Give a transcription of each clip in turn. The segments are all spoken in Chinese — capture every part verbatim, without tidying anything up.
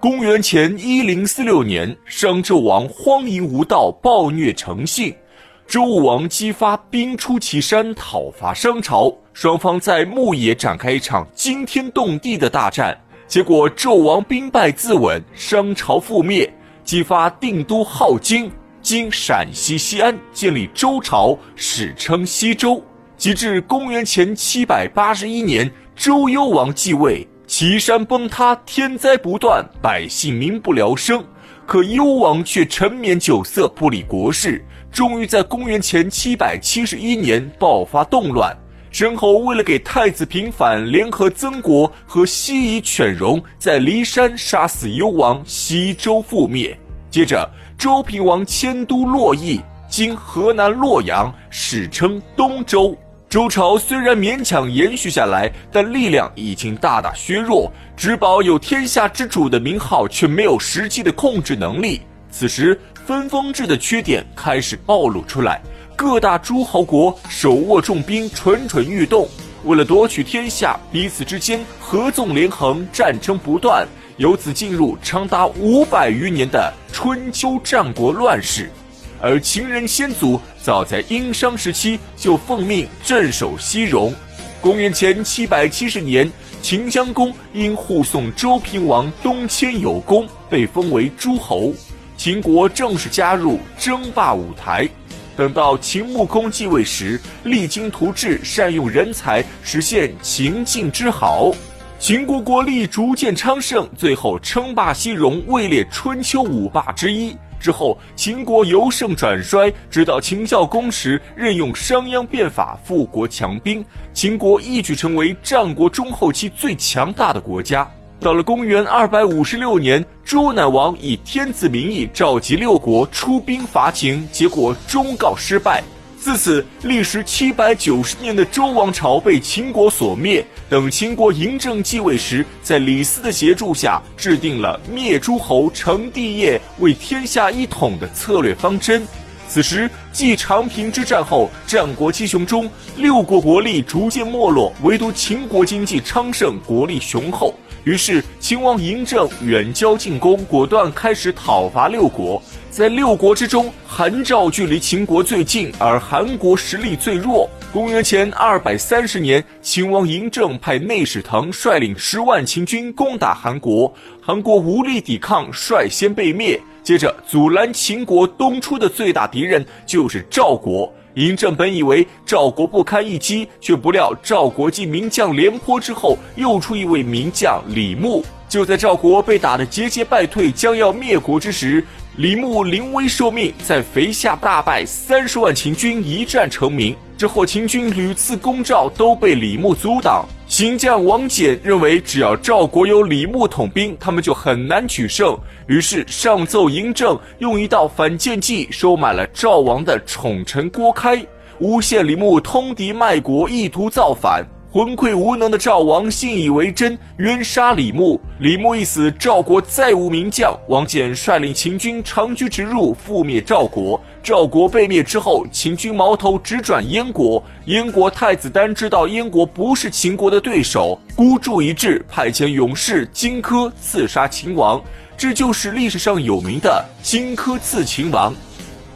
公元前一零四六年，商纣王荒淫无道，暴虐成性，周武王姬发兵出祁山讨伐商朝，双方在牧野展开一场惊天动地的大战，结果纣王兵败自刎，商朝覆灭，姬发定都镐京，今陕西西安，建立周朝，史称西周。及至公元前七百八十一年，周幽王继位，祁山崩塌，天灾不断，百姓民不聊生。可幽王却沉湎酒色，不理国事，终于在公元前七百七十一年爆发动乱。申侯为了给太子平反，联合曾国和西夷犬戎，在骊山杀死幽王，西周覆灭。接着，周平王迁都洛邑，今河南洛阳，史称东周。周朝虽然勉强延续下来，但力量已经大大削弱，只保有天下之主的名号，却没有实际的控制能力。此时，分封制的缺点开始暴露出来，各大诸侯国手握重兵，蠢蠢欲动。为了夺取天下，彼此之间合纵连横，战争不断，由此进入长达五百余年的春秋战国乱世。而秦人先祖早在殷商时期就奉命镇守西戎。公元前七百七十年，秦襄公因护送周平王东迁有功，被封为诸侯，秦国正式加入争霸舞台。等到秦穆公继位时，励精图治，善用人才，实现秦晋之好。秦国国力逐渐昌盛，最后称霸西戎，位列春秋五霸之一。之后，秦国由盛转衰，直到秦孝公时任用商鞅变法富国强兵，秦国一举成为战国中后期最强大的国家。到了公元二百五十六年，周赧王以天子名义召集六国出兵伐秦，结果终告失败。自此，历时七百九十年的周王朝被秦国所灭。等秦国嬴政继位时，在李斯的协助下，制定了灭诸侯、成帝业、为天下一统的策略方针。此时，继长平之战后，战国七雄中六国国力逐渐没落，唯独秦国经济昌盛，国力雄厚。于是，秦王嬴政远交近攻，果断开始讨伐六国。在六国之中，韩赵距离秦国最近，而韩国实力最弱。公元前二百三十年，秦王嬴政派内史腾率领十万秦军攻打韩国，韩国无力抵抗，率先被灭。接着，阻拦秦国东出的最大敌人就是赵国。嬴政本以为赵国不堪一击，却不料赵国继名将廉颇之后，又出一位名将李牧。就在赵国被打得节节败退，将要灭国之时，李牧临危受命，在肥夏大败三十万秦军，一战成名。之后秦军屡次攻赵，都被李牧阻挡。秦将王翦认为只要赵国有李牧统兵，他们就很难取胜，于是上奏嬴政，用一道反间计收买了赵王的宠臣郭开，诬陷李牧通敌卖国，意图造反。昏聩无能的赵王信以为真，冤杀李牧。李牧一死，赵国再无名将。王翦率领秦军长驱直入，覆灭赵国。赵国被灭之后，秦军矛头直转燕国。燕国太子丹知道燕国不是秦国的对手，孤注一掷，派遣勇士荆轲刺杀秦王，这就是历史上有名的荆轲刺秦王。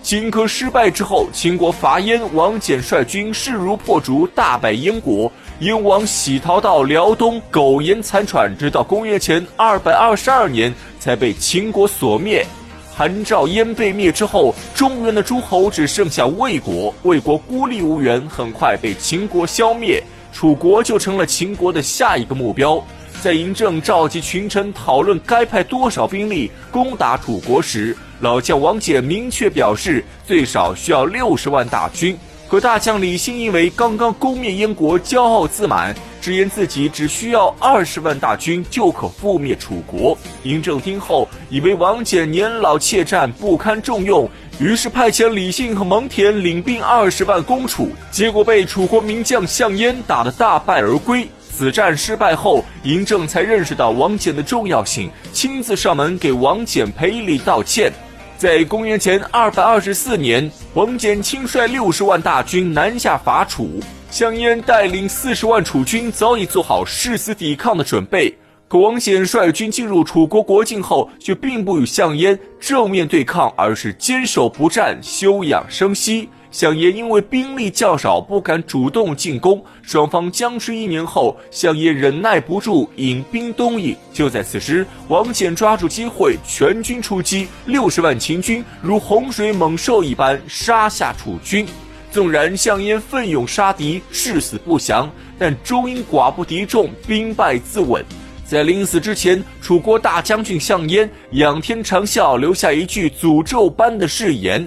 荆轲失败之后，秦国伐燕，王翦率军势如破竹，大败燕国。燕王喜逃到辽东，苟延残喘，直到公元前二百二十二年才被秦国所灭。韩赵燕被灭之后，中原的诸侯只剩下魏国，魏国孤立无援，很快被秦国消灭，楚国就成了秦国的下一个目标。在嬴政召集群臣讨论该派多少兵力攻打楚国时，老将王翦明确表示最少需要六十万大军。可大将李信因为刚刚攻灭燕国，骄傲自满，直言自己只需要二十万大军就可覆灭楚国。嬴政听后以为王翦年老怯战，不堪重用，于是派遣李信和蒙恬领兵二十万攻楚，结果被楚国名将项燕打得大败而归。此战失败后，嬴政才认识到王翦的重要性，亲自上门给王翦赔礼道歉。在公元前二百二十四年，王翦亲率六十万大军南下伐楚，项燕带领四十万楚军早已做好誓死抵抗的准备。可王显率军进入楚国国境后，却并不与项燕正面对抗，而是坚守不战，休养生息。项燕因为兵力较少，不敢主动进攻，双方僵持一年后，项燕忍耐不住，引兵东引。就在此时，王翦抓住机会，全军出击，六十万秦军如洪水猛兽一般杀下楚军。纵然项燕奋勇杀敌，誓死不降，但终因寡不敌众，兵败自刎。在临死之前，楚国大将军项燕仰天长啸，留下一句诅咒般的誓言：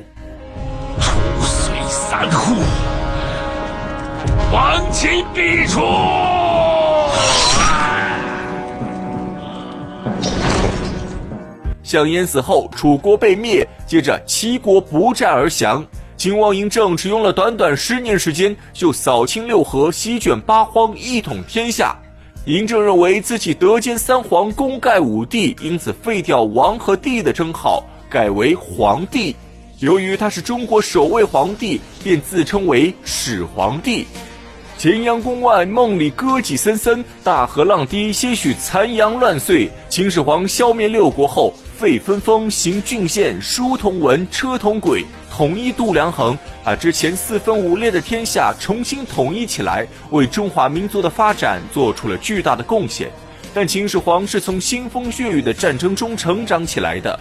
三户，亡秦必楚。项燕死后，楚国被灭，接着齐国不战而降。秦王嬴政只用了短短十年时间，就扫清六合，席卷八荒，一统天下。嬴政认为自己德兼三皇，功盖五帝，因此废掉王和帝的称号，改为皇帝。由于他是中国首位皇帝，便自称为始皇帝。咸阳宫外，梦里歌妓森森，大河浪低，些许残阳乱碎。秦始皇消灭六国后，废分封，行郡县，书同文，车同轨，统一度量衡，把之前四分五裂的天下重新统一起来，为中华民族的发展做出了巨大的贡献。但秦始皇是从腥风血雨的战争中成长起来的。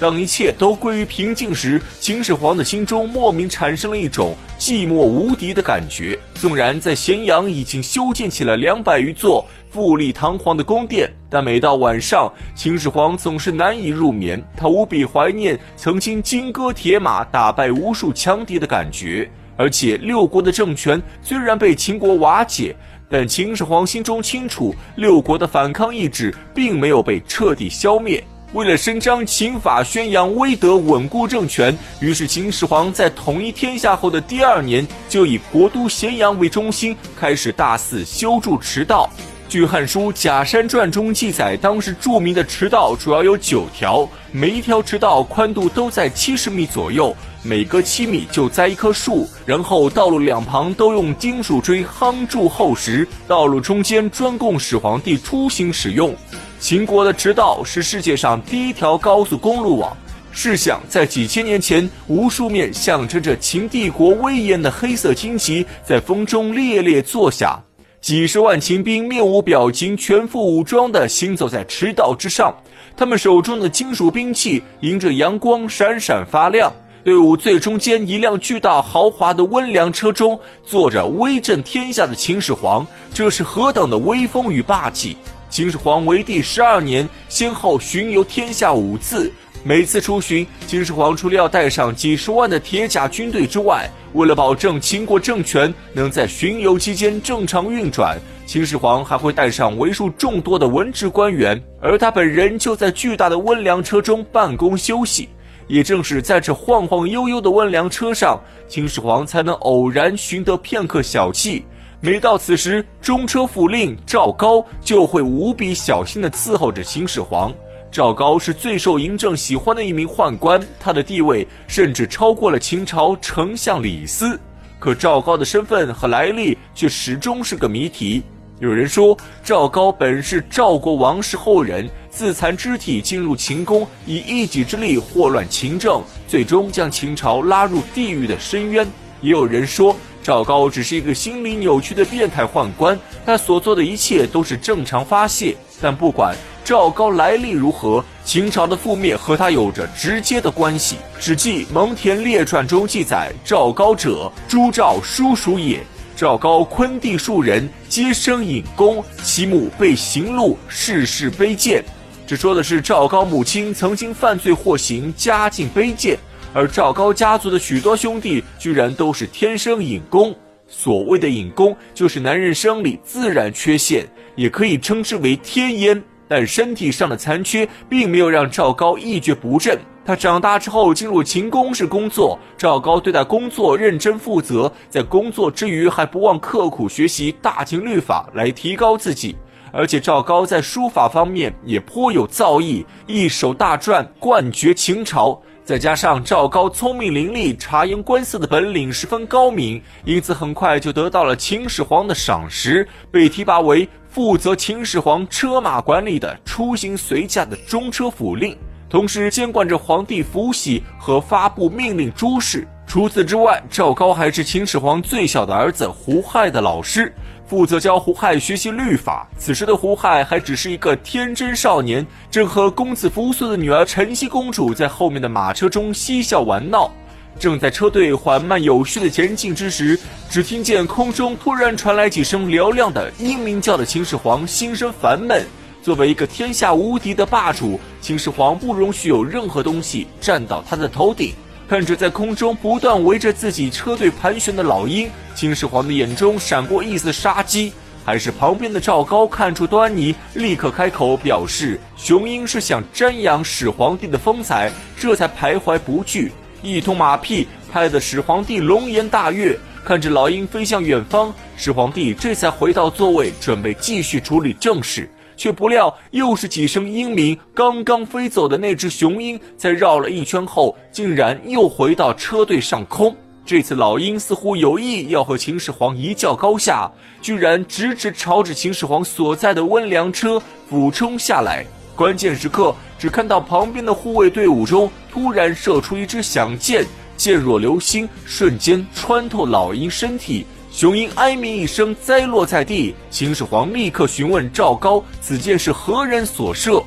当一切都归于平静时，秦始皇的心中莫名产生了一种寂寞无敌的感觉。纵然在咸阳已经修建起了两百余座富丽堂皇的宫殿，但每到晚上，秦始皇总是难以入眠。他无比怀念曾经金戈铁马打败无数强敌的感觉。而且六国的政权虽然被秦国瓦解，但秦始皇心中清楚，六国的反抗意志并没有被彻底消灭。为了伸张秦法，宣扬威德，稳固政权，于是秦始皇在统一天下后的第二年，就以国都咸阳为中心，开始大肆修筑驰道。据《汉书·假山传》中记载，当时著名的驰道主要有九条，每一条驰道宽度都在七十米左右，每隔七米就栽一棵树，然后道路两旁都用金属锥夯筑厚实，道路中间专供始皇帝出行使用。秦国的驰道是世界上第一条高速公路网。试想，在几千年前，无数面象征着秦帝国威严的黑色旌旗在风中猎猎作响，几十万秦兵面无表情，全副武装地行走在驰道之上，他们手中的金属兵器迎着阳光闪闪发亮。队伍最中间，一辆巨大豪华的温良车中坐着威震天下的秦始皇，这是何等的威风与霸气！秦始皇为帝十二年，先后巡游天下五次。每次出巡，秦始皇除了要带上几十万的铁甲军队之外，为了保证秦国政权能在巡游期间正常运转，秦始皇还会带上为数众多的文职官员，而他本人就在巨大的温良车中办公休息。也正是在这晃晃悠悠的温良车上，秦始皇才能偶然寻得片刻小憩。每到此时，中车府令赵高就会无比小心地伺候着秦始皇。赵高是最受嬴政喜欢的一名宦官，他的地位甚至超过了秦朝丞相李斯。可赵高的身份和来历却始终是个谜题。有人说，赵高本是赵国王室后人，自残肢体进入秦宫，以一己之力祸乱秦政，最终将秦朝拉入地狱的深渊。也有人说，赵高只是一个心理扭曲的变态宦官，他所做的一切都是正常发泄。但不管赵高来历如何，秦朝的覆灭和他有着直接的关系。《史记·蒙恬列传》中记载，赵高者，诸赵叔属也。赵高昆弟数人，皆生隐公，其母被刑戮，世世卑贱。这说的是赵高母亲曾经犯罪获刑，家境卑贱。而赵高家族的许多兄弟居然都是天生隐公，所谓的隐公就是男人生理自然缺陷，也可以称之为天阉。但身体上的残缺并没有让赵高一蹶不振，他长大之后进入秦宫室工作，赵高对待工作认真负责，在工作之余还不忘刻苦学习大秦律法来提高自己。而且赵高在书法方面也颇有造诣，一手大篆冠绝秦朝。再加上赵高聪明伶俐，察言观色的本领十分高明，因此很快就得到了秦始皇的赏识，被提拔为负责秦始皇车马管理的出行随驾的中车府令，同时监管着皇帝伏羲和发布命令诸事。除此之外，赵高还是秦始皇最小的儿子胡亥的老师，负责教胡亥学习律法。此时的胡亥还只是一个天真少年，正和公子扶苏的女儿晨曦公主在后面的马车中嬉笑玩闹。正在车队缓慢有序的前进之时，只听见空中突然传来几声嘹亮的英明叫的秦始皇心生烦闷。作为一个天下无敌的霸主，秦始皇不容许有任何东西站到他的头顶。看着在空中不断围着自己车队盘旋的老鹰，秦始皇的眼中闪过一丝杀机。还是旁边的赵高看出端倪，立刻开口表示雄鹰是想瞻仰始皇帝的风采，这才徘徊不去。一通马屁拍得始皇帝龙颜大悦，看着老鹰飞向远方，始皇帝这才回到座位，准备继续处理正事。却不料又是几声鹰鸣，刚刚飞走的那只雄鹰在绕了一圈后竟然又回到车队上空。这次老鹰似乎有意要和秦始皇一较高下，居然直直朝着秦始皇所在的温良车俯冲下来。关键时刻，只看到旁边的护卫队伍中突然射出一支响箭，箭若流星，瞬间穿透老鹰身体，雄鹰哀鸣一声栽落在地。秦始皇立刻询问赵高，此箭是何人所射？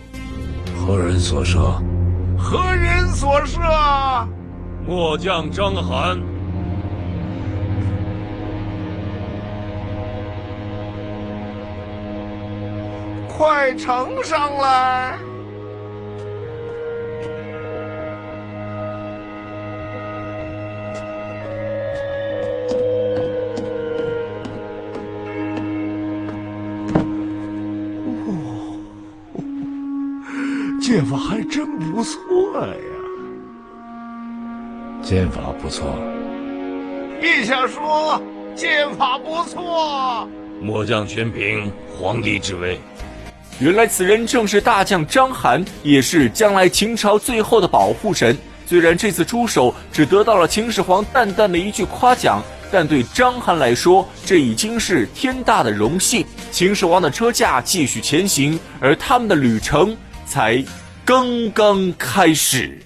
何人所射？何人所射？末将章邯。快呈上来！剑法还真不错呀！剑法不错。陛下说剑法不错。末将全凭皇帝之威。原来此人正是大将章邯，也是将来秦朝最后的保护神。虽然这次出手只得到了秦始皇淡淡的一句夸奖，但对章邯来说，这已经是天大的荣幸。秦始皇的车驾继续前行，而他们的旅程才刚刚开始。